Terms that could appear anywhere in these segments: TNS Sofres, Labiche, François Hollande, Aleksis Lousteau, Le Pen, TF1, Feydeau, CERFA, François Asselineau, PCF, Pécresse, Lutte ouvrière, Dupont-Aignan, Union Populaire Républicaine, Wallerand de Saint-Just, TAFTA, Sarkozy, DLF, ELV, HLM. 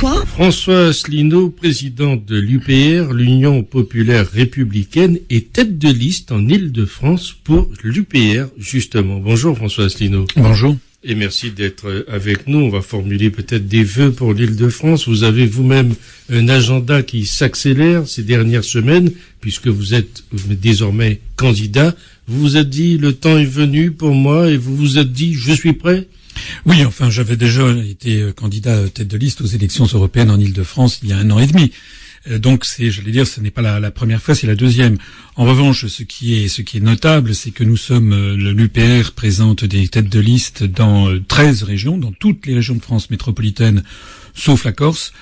Bonsoir. François Asselineau, président de l'UPR, l'Union Populaire Républicaine, est tête de liste en Île-de-France pour l'UPR, justement. Bonjour François Asselineau. Bonjour. Et merci d'être avec nous. On va formuler peut-être des vœux pour l'Île-de-France. Vous avez vous-même un agenda qui s'accélère ces dernières semaines, puisque vous êtes désormais candidat. Vous vous êtes dit, le temps est venu pour moi, et vous vous êtes dit, je suis prêt? Oui, enfin, j'avais déjà été candidat tête de liste aux élections européennes en Île-de-France il y a 1 an et demi. Donc, ce n'est pas la première fois, c'est la deuxième. En revanche, ce qui est notable, c'est que nous sommes, l'UPR présente des têtes de liste dans 13 régions, dans toutes les régions de France métropolitaine, sauf la Corse,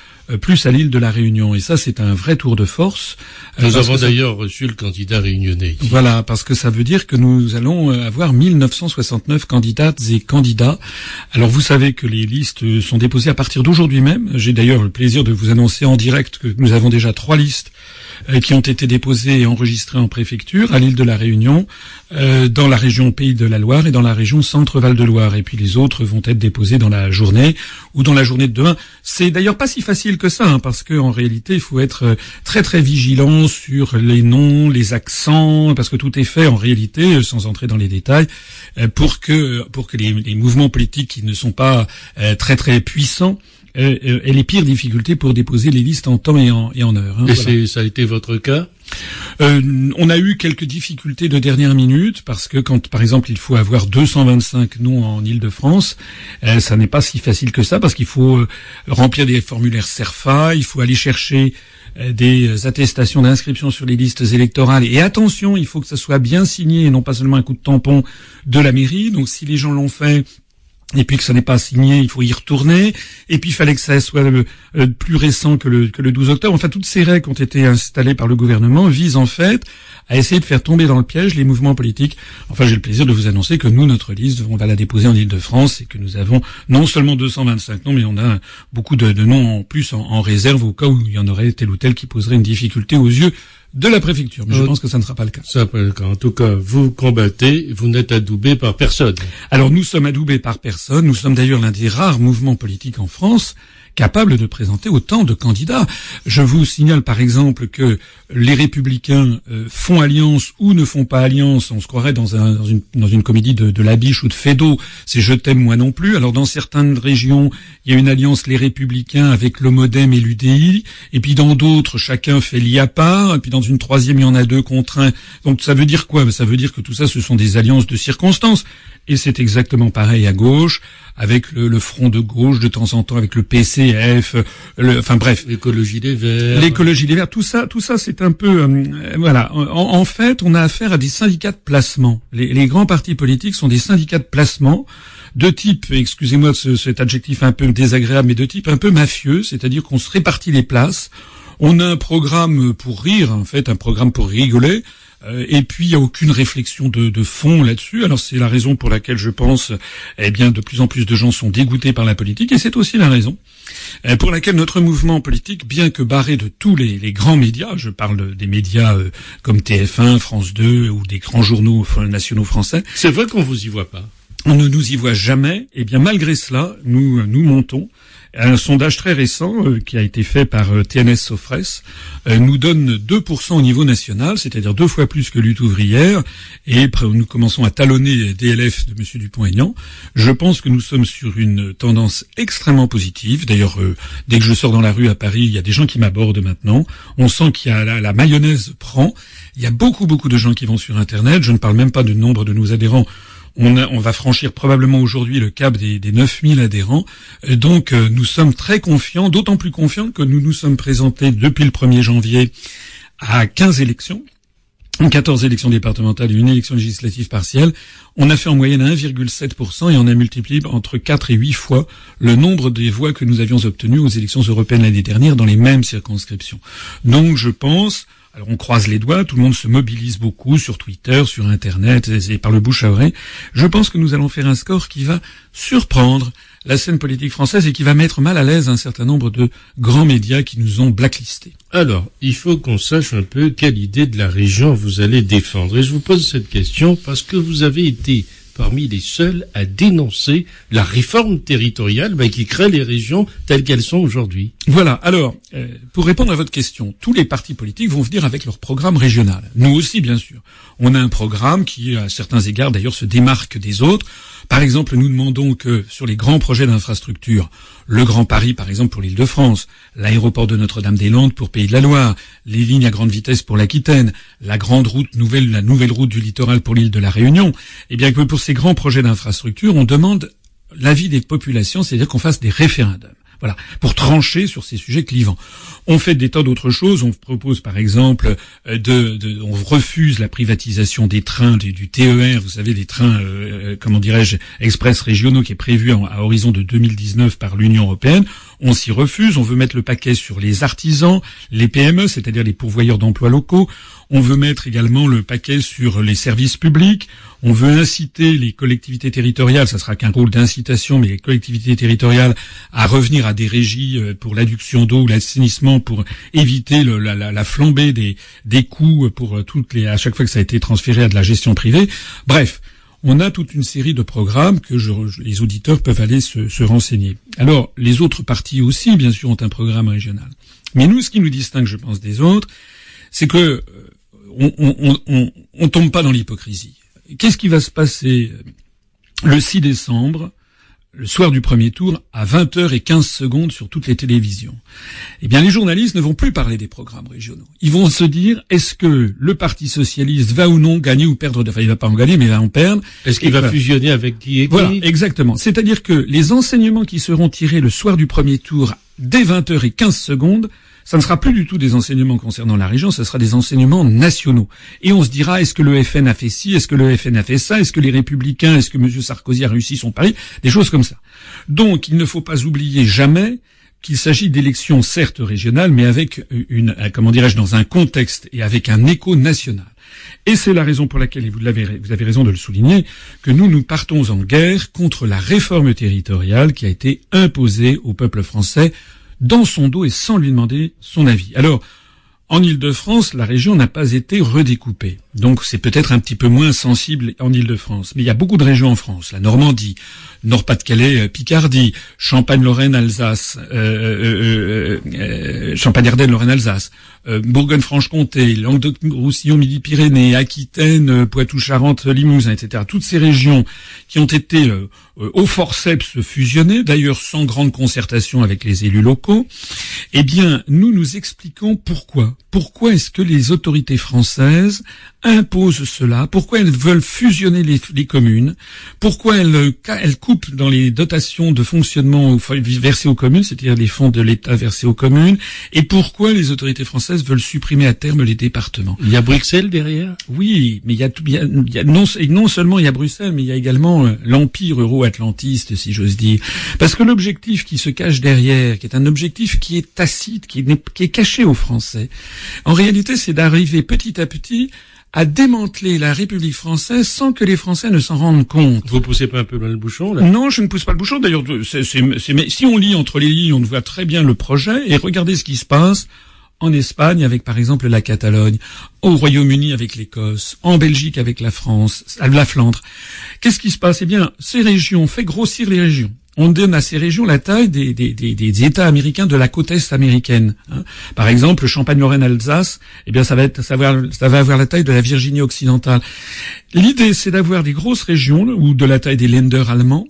plus à l'île de la Réunion. Et ça, c'est un vrai tour de force. Nous avons d'ailleurs reçu le candidat réunionnais. Voilà, parce que ça veut dire que nous allons avoir 1969 candidates et candidats. Alors, vous savez que les listes sont déposées à partir d'aujourd'hui même. J'ai d'ailleurs le plaisir de vous annoncer en direct que nous avons déjà 3 listes qui ont été déposées et enregistrées en préfecture, à l'île de la Réunion, dans la région Pays de la Loire et dans la région Centre-Val-de-Loire. Et puis les autres vont être déposées dans la journée ou dans la journée de demain. C'est d'ailleurs pas si facile que ça, hein, parce que en réalité, il faut être très très vigilant sur les noms, les accents, parce que tout est fait en réalité, sans entrer dans les détails, pour que les mouvements politiques qui ne sont pas très très puissants et les pires difficultés pour déposer les listes en temps et en heure. Hein, et voilà. Ça a été votre cas? On a eu quelques difficultés de dernière minute, parce que quand, par exemple, il faut avoir 225 noms en Île-de-France, ça n'est pas si facile que ça, parce qu'il faut remplir des formulaires CERFA, il faut aller chercher des attestations d'inscription sur les listes électorales. Et attention, il faut que ça soit bien signé, et non pas seulement un coup de tampon de la mairie. Donc si les gens l'ont fait, et puis que ça n'est pas signé, il faut y retourner. Et puis il fallait que ça soit plus récent que le 12 octobre. Enfin, toutes ces règles qui ont été installées par le gouvernement visent en fait à essayer de faire tomber dans le piège les mouvements politiques. Enfin, j'ai le plaisir de vous annoncer que nous, notre liste, on va la déposer en Île-de-France et que nous avons non seulement 225 noms, mais on a beaucoup de noms en plus en réserve au cas où il y en aurait tel ou tel qui poserait une difficulté aux yeux de la préfecture, mais je pense que ça ne sera pas le cas. Ça ne sera pas le cas. En tout cas, vous combattez, vous n'êtes adoubé par personne. Alors, nous sommes adoubés par personne. Nous sommes d'ailleurs l'un des rares mouvements politiques en France capable de présenter autant de candidats. Je vous signale par exemple que les Républicains font alliance ou ne font pas alliance. On se croirait dans une comédie de Labiche ou de Feydeau. C'est « Je t'aime, moi non plus ». Alors dans certaines régions, il y a une alliance les Républicains avec le Modem et l'UDI. Et puis dans d'autres, chacun fait l'IAPA. Et puis dans une troisième, il y en a 2 contre 1. Donc ça veut dire quoi? Ça veut dire que tout ça, ce sont des alliances de circonstances. Et c'est exactement pareil à gauche, avec le front de gauche de temps en temps, avec le PCF, enfin bref, l'écologie des verts, tout ça c'est un peu voilà. En fait, on a affaire à des syndicats de placement. Les grands partis politiques sont des syndicats de placement de type, excusez-moi cet adjectif un peu désagréable, mais de type un peu mafieux, c'est-à-dire qu'on se répartit les places. On a un programme pour rire, en fait, un programme pour rigoler. Et puis il n'y a aucune réflexion de fond là-dessus. Alors c'est la raison pour laquelle je pense, eh bien, de plus en plus de gens sont dégoûtés par la politique, et c'est aussi la raison pour laquelle notre mouvement politique, bien que barré de tous les grands médias, je parle des médias comme TF1, France 2 ou des grands journaux nationaux français. C'est vrai qu'on vous y voit pas. On ne nous y voit jamais. Eh bien, malgré cela, nous montons. Un sondage très récent qui a été fait par TNS Sofres nous donne 2% au niveau national, c'est-à-dire 2 fois plus que Lutte ouvrière, et nous commençons à talonner DLF de M. Dupont-Aignan. Je pense que nous sommes sur une tendance extrêmement positive. D'ailleurs, dès que je sors dans la rue à Paris, il y a des gens qui m'abordent maintenant. On sent qu'il y a la mayonnaise prend. Il y a beaucoup, beaucoup de gens qui vont sur Internet. Je ne parle même pas du nombre de nos adhérents. On va franchir probablement aujourd'hui le cap des 9000 adhérents. Donc nous sommes très confiants, d'autant plus confiants que nous nous sommes présentés depuis le 1er janvier à 15 élections, 14 élections départementales et une élection législative partielle. On a fait en moyenne 1,7% et on a multiplié entre 4 et 8 fois le nombre des voix que nous avions obtenues aux élections européennes l'année dernière dans les mêmes circonscriptions. Donc je pense... Alors on croise les doigts, tout le monde se mobilise beaucoup sur Twitter, sur Internet et par le bouche à oreille. Je pense que nous allons faire un score qui va surprendre la scène politique française et qui va mettre mal à l'aise un certain nombre de grands médias qui nous ont blacklistés. Alors, il faut qu'on sache un peu quelle idée de la région vous allez défendre. Et je vous pose cette question parce que vous avez été parmi les seuls à dénoncer la réforme territoriale qui crée les régions telles qu'elles sont aujourd'hui. Voilà. Alors, pour répondre à votre question, tous les partis politiques vont venir avec leur programme régional. Nous aussi, bien sûr. On a un programme qui, à certains égards, d'ailleurs, se démarque des autres. Par exemple, nous demandons que, sur les grands projets d'infrastructure, le Grand Paris, par exemple, pour l'Île-de-France, l'aéroport de Notre-Dame-des-Landes pour Pays de la Loire, les lignes à grande vitesse pour l'Aquitaine, la grande route nouvelle, la nouvelle route du littoral pour l'île de la Réunion, eh bien que pour ces grands projets d'infrastructure, on demande l'avis des populations, c'est-à-dire qu'on fasse des référendums. Voilà, pour trancher sur ces sujets clivants. On fait des tas d'autres choses. On propose, par exemple, on refuse la privatisation des trains, du TER, vous savez, des trains, express régionaux qui est prévu à horizon de 2019 par l'Union européenne. On s'y refuse. On veut mettre le paquet sur les artisans, les PME, c'est-à-dire les pourvoyeurs d'emplois locaux. On veut mettre également le paquet sur les services publics. On veut inciter les collectivités territoriales, ça sera qu'un rôle d'incitation, mais les collectivités territoriales à revenir à des régies pour l'adduction d'eau ou l'assainissement pour éviter la flambée des coûts pour à chaque fois que ça a été transféré à de la gestion privée. Bref. On a toute une série de programmes que les auditeurs peuvent aller se renseigner. Alors, les autres partis aussi, bien sûr, ont un programme régional. Mais nous, ce qui nous distingue, je pense, des autres, c'est que on tombe pas dans l'hypocrisie. Qu'est-ce qui va se passer le 6 décembre, le soir du premier tour, à 20h15 sur toutes les télévisions? Eh bien, les journalistes ne vont plus parler des programmes régionaux. Ils vont se dire, est-ce que le Parti socialiste va ou non gagner ou perdre, enfin, il va pas en gagner, mais il va en perdre. Est-ce qu'il va fusionner avec qui et qui? Voilà, exactement. C'est-à-dire que les enseignements qui seront tirés le soir du premier tour, dès 20h15, ça ne sera plus du tout des enseignements concernant la région, ça sera des enseignements nationaux. Et on se dira, est-ce que le FN a fait ci, est-ce que le FN a fait ça, est-ce que les Républicains, est-ce que M. Sarkozy a réussi son pari, des choses comme ça. Donc, il ne faut pas oublier jamais qu'il s'agit d'élections certes régionales, mais avec dans un contexte et avec un écho national. Et c'est la raison pour laquelle, et vous avez raison de le souligner, que nous partons en guerre contre la réforme territoriale qui a été imposée au peuple français dans son dos et sans lui demander son avis. Alors, en Île-de-France, la région n'a pas été redécoupée. Donc, c'est peut-être un petit peu moins sensible en Île-de-France. Mais il y a beaucoup de régions en France. La Normandie, Nord-Pas-de-Calais, Picardie, Champagne-Lorraine, Alsace, Champagne-Ardenne, Lorraine-Alsace, Bourgogne-Franche-Comté, Languedoc-Roussillon, Midi-Pyrénées, Aquitaine, Poitou-Charentes, Limousin, etc. Toutes ces régions qui ont été au forceps fusionnées, d'ailleurs sans grande concertation avec les élus locaux. Eh bien, nous expliquons pourquoi. Pourquoi est-ce que les autorités françaises imposent cela? Pourquoi elles veulent fusionner les communes? Pourquoi elles coupent dans les dotations de fonctionnement versées aux communes, c'est-à-dire les fonds de l'État versés aux communes? Et pourquoi les autorités françaises veulent supprimer à terme les départements? Il y a Bruxelles derrière? Oui, mais non seulement il y a Bruxelles, mais il y a également l'empire euro-atlantiste, si j'ose dire. Parce que l'objectif qui se cache derrière, qui est un objectif qui est tacite, qui est caché aux Français, en réalité, c'est d'arriver petit à petit à démanteler la République française sans que les Français ne s'en rendent compte. Vous poussez pas un peu loin le bouchon, là? Non, je ne pousse pas le bouchon. D'ailleurs, mais si on lit entre les lignes, on voit très bien le projet. Et regardez ce qui se passe en Espagne avec, par exemple, la Catalogne, au Royaume-Uni avec l'Écosse, en Belgique avec la France, la Flandre. Qu'est-ce qui se passe? Eh bien, ces régions, on fait grossir les régions. On donne à ces régions la taille des États américains de la côte est américaine. Hein. Par exemple, Champagne-Lorraine-Alsace, eh bien, ça va avoir la taille de la Virginie occidentale. L'idée, c'est d'avoir des grosses régions ou de la taille des Länder allemands,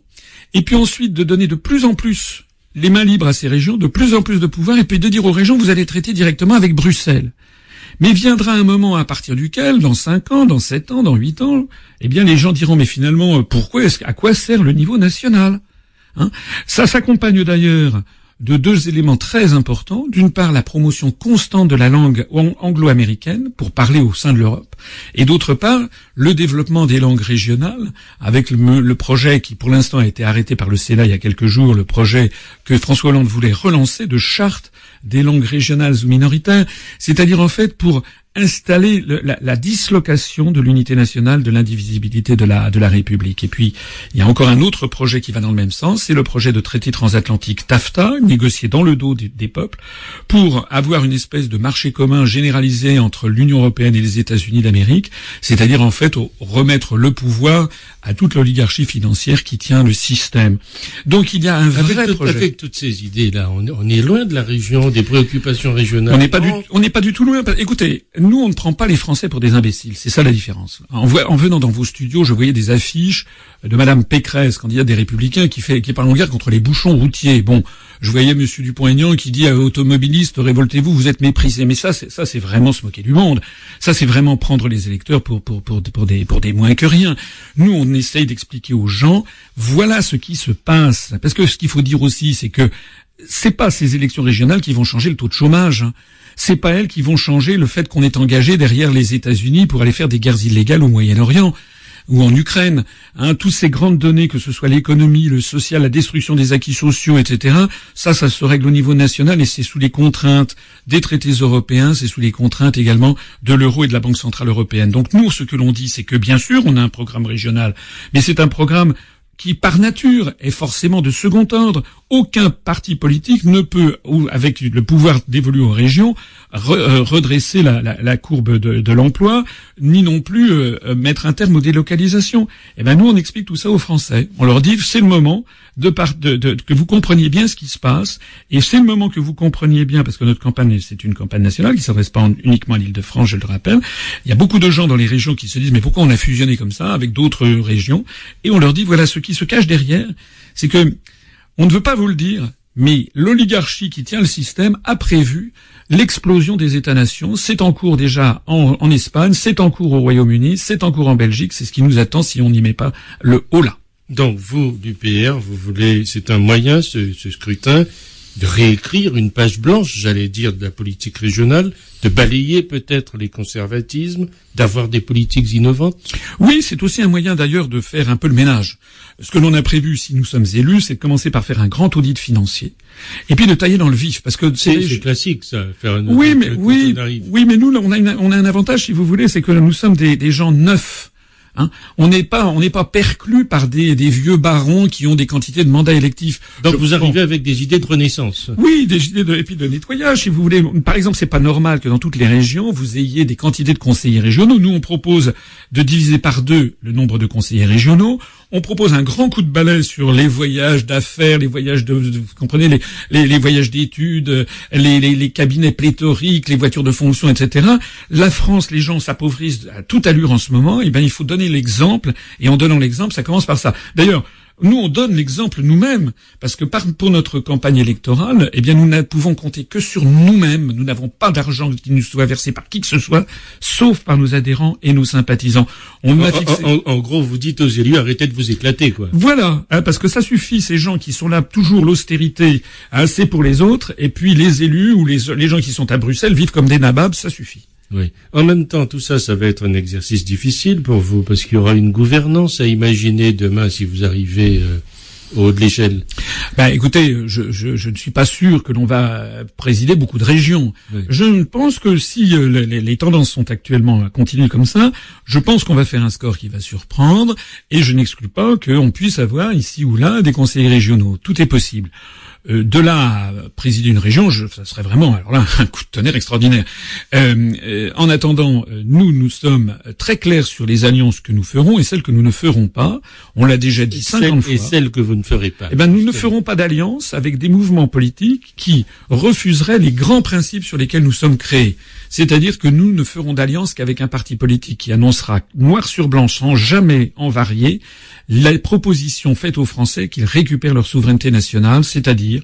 et puis ensuite de donner de plus en plus les mains libres à ces régions, de plus en plus de pouvoir, et puis de dire aux régions, vous allez traiter directement avec Bruxelles. Mais viendra un moment à partir duquel, dans 5 ans, dans 7 ans, dans 8 ans, eh bien, les gens diront, mais finalement, à quoi sert le niveau national? Hein. Ça s'accompagne d'ailleurs de deux éléments très importants. D'une part, la promotion constante de la langue anglo-américaine pour parler au sein de l'Europe. Et d'autre part, le développement des langues régionales avec le projet qui, pour l'instant, a été arrêté par le Sénat il y a quelques jours, le projet que François Hollande voulait relancer de charte des langues régionales ou minoritaires. C'est-à-dire, en fait, pour installer la dislocation de l'unité nationale, de l'indivisibilité de la République. Et puis, il y a encore un autre projet qui va dans le même sens, c'est le projet de traité transatlantique TAFTA, négocié dans le dos des peuples, pour avoir une espèce de marché commun généralisé entre l'Union européenne et les États-Unis d'Amérique, c'est-à-dire en fait remettre le pouvoir à toute l'oligarchie financière qui tient le système. Donc il y a un vrai projet. Avec toutes ces idées-là, on est loin de la région, des préoccupations régionales. On n'est pas du tout loin. Écoutez, nous, on ne prend pas les Français pour des imbéciles. C'est ça la différence. En venant dans vos studios, je voyais des affiches de Madame Pécresse, candidate des Républicains, qui parle en guerre contre les bouchons routiers. Bon, je voyais Monsieur Dupont-Aignan qui dit à automobilistes, révoltez-vous, vous êtes méprisés. Mais ça, c'est vraiment se moquer du monde. Ça, c'est vraiment prendre les électeurs pour des moins que rien. Nous, on essaye d'expliquer aux gens, voilà ce qui se passe. Parce que ce qu'il faut dire aussi, c'est que c'est pas ces élections régionales qui vont changer le taux de chômage. C'est pas elles qui vont changer le fait qu'on est engagé derrière les États-Unis pour aller faire des guerres illégales au Moyen-Orient ou en Ukraine. Toutes ces grandes données, que ce soit l'économie, le social, la destruction des acquis sociaux, etc., ça se règle au niveau national et c'est sous les contraintes des traités européens, c'est sous les contraintes également de l'euro et de la Banque centrale européenne. Donc nous, ce que l'on dit, c'est que bien sûr, on a un programme régional, mais c'est un programme qui, par nature, est forcément de second ordre. Aucun parti politique ne peut, avec le pouvoir dévolu aux régions, redresser la courbe de l'emploi, ni non plus mettre un terme aux délocalisations. Eh ben nous, on explique tout ça aux Français. On leur dit, c'est le moment que vous compreniez bien ce qui se passe, et c'est le moment que vous compreniez bien, parce que notre campagne, c'est une campagne nationale qui ne s'adresse pas uniquement à l'Île-de-France, je le rappelle. Il y a beaucoup de gens dans les régions qui se disent, mais pourquoi on a fusionné comme ça avec d'autres régions? Et on leur dit, voilà ce qui se cache derrière, c'est que on ne veut pas vous le dire, mais l'oligarchie qui tient le système a prévu l'explosion des États-nations. C'est en cours déjà en Espagne, c'est en cours au Royaume-Uni, c'est en cours en Belgique. C'est ce qui nous attend si on n'y met pas le haut là. Donc vous, du PR, vous voulez, c'est un moyen, ce scrutin, de réécrire une page blanche, j'allais dire, de la politique régionale, de balayer peut-être les conservatismes, d'avoir des politiques innovantes. Oui, c'est aussi un moyen d'ailleurs de faire un peu le ménage. Ce que l'on a prévu, si nous sommes élus, c'est de commencer par faire un grand audit financier, et puis de tailler dans le vif, parce que c'est classique ça. Mais nous, là, on a un avantage, si vous voulez, c'est que là, nous sommes des gens neufs. Hein, on n'est pas perclus par des vieux barons qui ont des quantités de mandats électifs. Donc vous arrivez avec des idées de renaissance. Oui, des idées et puis de nettoyage, si vous voulez. Par exemple, c'est pas normal que dans toutes les régions vous ayez des quantités de conseillers régionaux. Nous, on propose de diviser par deux le nombre de conseillers régionaux. On propose un grand coup de balai sur les voyages d'affaires, les voyages vous comprenez, les voyages d'études, les cabinets pléthoriques, les voitures de fonction, etc. La France, les gens s'appauvrissent à toute allure en ce moment. Eh ben, il faut donner l'exemple, et en donnant l'exemple, ça commence par ça. D'ailleurs, nous, on donne l'exemple nous-mêmes, parce que pour notre campagne électorale, eh bien, nous ne pouvons compter que sur nous-mêmes. Nous n'avons pas d'argent qui nous soit versé par qui que ce soit, sauf par nos adhérents et nos sympathisants. En gros, vous dites aux élus, arrêtez de vous éclater, quoi. Voilà, hein, parce que ça suffit, ces gens qui sont là, toujours l'austérité, hein, c'est pour les autres, et puis les élus ou les gens qui sont à Bruxelles vivent comme des nababs, ça suffit. Oui. En même temps, tout ça, ça va être un exercice difficile pour vous, parce qu'il y aura une gouvernance à imaginer demain si vous arrivez au haut de l'échelle. Ben, écoutez, je ne suis pas sûr que l'on va présider beaucoup de régions. Oui. Je pense que si les tendances sont actuellement continues comme ça, je pense qu'on va faire un score qui va surprendre, et je n'exclus pas qu'on puisse avoir ici ou là des conseillers régionaux. Tout est possible. De là à présider une région, ça serait vraiment, alors là, un coup de tonnerre extraordinaire. En attendant, nous sommes très clairs sur les alliances que nous ferons et celles que nous ne ferons pas. On l'a déjà dit 50 fois. Et celles que vous ne ferez pas. Eh ben, nous ne ferons pas d'alliance avec des mouvements politiques qui refuseraient les grands principes sur lesquels nous sommes créés. C'est-à-dire que nous ne ferons d'alliance qu'avec un parti politique qui annoncera noir sur blanc, sans jamais en varier, la proposition faite aux Français qu'ils récupèrent leur souveraineté nationale, c'est-à-dire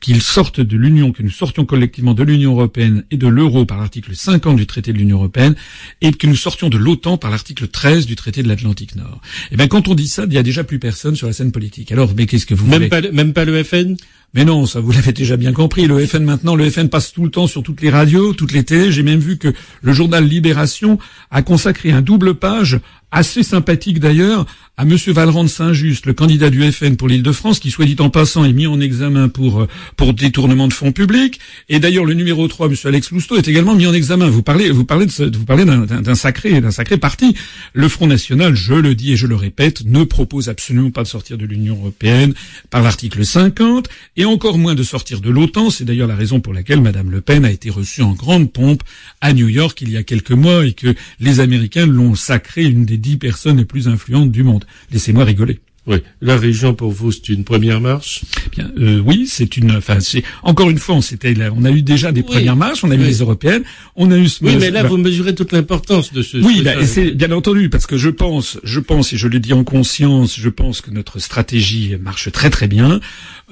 qu'ils sortent de l'Union, que nous sortions collectivement de l'Union européenne et de l'euro par l'article 50 du traité de l'Union européenne, et que nous sortions de l'OTAN par l'article 13 du traité de l'Atlantique Nord. Eh bien, quand on dit ça, il n'y a déjà plus personne sur la scène politique. Alors, mais qu'est-ce que vous voulez ? Même pas le FN ? Mais non, ça vous l'avez déjà bien compris. Le FN maintenant, le FN passe tout le temps sur toutes les radios, toutes les télés. J'ai même vu que le journal Libération a consacré un double page assez sympathique d'ailleurs à monsieur Wallerand de Saint-Just, le candidat du FN pour l'Île-de-France, qui, soit dit en passant, est mis en examen pour détournement de fonds publics. Et d'ailleurs, le numéro 3, monsieur Aleksis Lousteau, est également mis en examen. Vous parlez d'un sacré parti. Le Front National, je le dis et je le répète, ne propose absolument pas de sortir de l'Union européenne par l'article 50 et encore moins de sortir de l'OTAN. C'est d'ailleurs la raison pour laquelle madame Le Pen a été reçue en grande pompe à New York il y a quelques mois et que les Américains l'ont sacrée une des 10 personnes les plus influentes du monde. Laissez-moi rigoler. Oui. La région, pour vous, c'est une première marche? Bien, oui, encore une fois, on a eu déjà des premières marches, on a eu les européennes, on a eu ce... Oui, mais là, vous mesurez toute l'importance de ce... Oui, là, et c'est, bien entendu, parce que je pense, et je le dis en conscience, je pense que notre stratégie marche très très bien.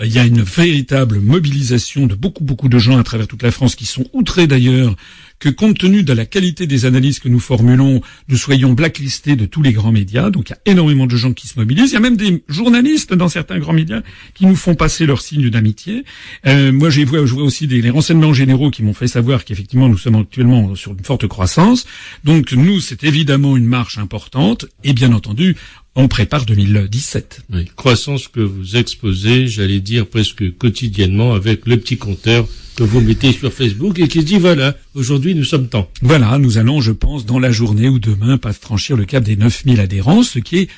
Il y a une véritable mobilisation de beaucoup de gens à travers toute la France qui sont outrés d'ailleurs que, compte tenu de la qualité des analyses que nous formulons, nous soyons blacklistés de tous les grands médias. Donc il y a énormément de gens qui se mobilisent. Il y a même des journalistes dans certains grands médias qui nous font passer leur signe d'amitié. Moi, je vois aussi les renseignements généraux qui m'ont fait savoir qu'effectivement, nous sommes actuellement sur une forte croissance. Donc nous, c'est évidemment une marche importante. Et bien entendu, on prépare 2017. Oui, croissance que vous exposez, j'allais dire presque quotidiennement, avec le petit compteur que vous mettez sur Facebook et qui dit voilà, aujourd'hui nous sommes tant. Voilà, nous allons, je pense, dans la journée ou demain, pas franchir le cap des 9000 adhérents, ce qui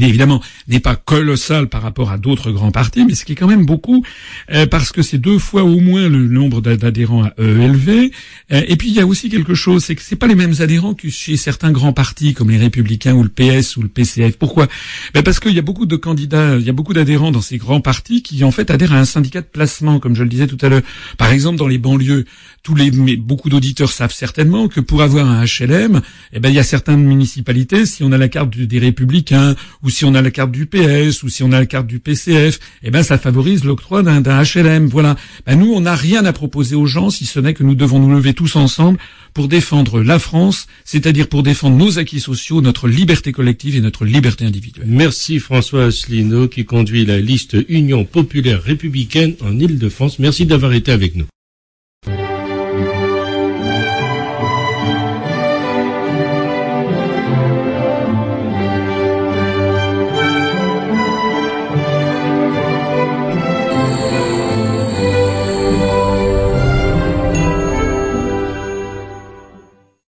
évidemment n'est pas colossal par rapport à d'autres grands partis, mais ce qui est quand même beaucoup, parce que c'est 2 fois au moins le nombre d'adhérents à ELV. Et puis il y a aussi quelque chose, c'est que c'est pas les mêmes adhérents que chez certains grands partis comme les Républicains ou le PS ou le PCF. Pourquoi? Parce qu'il y a beaucoup de candidats, il y a beaucoup d'adhérents dans ces grands partis qui en fait adhèrent à un syndicat de placement, comme je le disais tout à l'heure. Par exemple, dans les banlieues, beaucoup d'auditeurs savent certainement que pour avoir un HLM, il y a certaines municipalités, si on a la carte des Républicains, ou si on a la carte du PS, ou si on a la carte du PCF, ça favorise l'octroi d'un HLM. Voilà. Nous, on n'a rien à proposer aux gens, si ce n'est que nous devons nous lever tous ensemble pour défendre la France, c'est-à-dire pour défendre nos acquis sociaux, notre liberté collective et notre liberté individuelle. Merci François Asselineau, qui conduit la liste Union Populaire Républicaine en Île-de-France. Merci d'avoir été avec nous.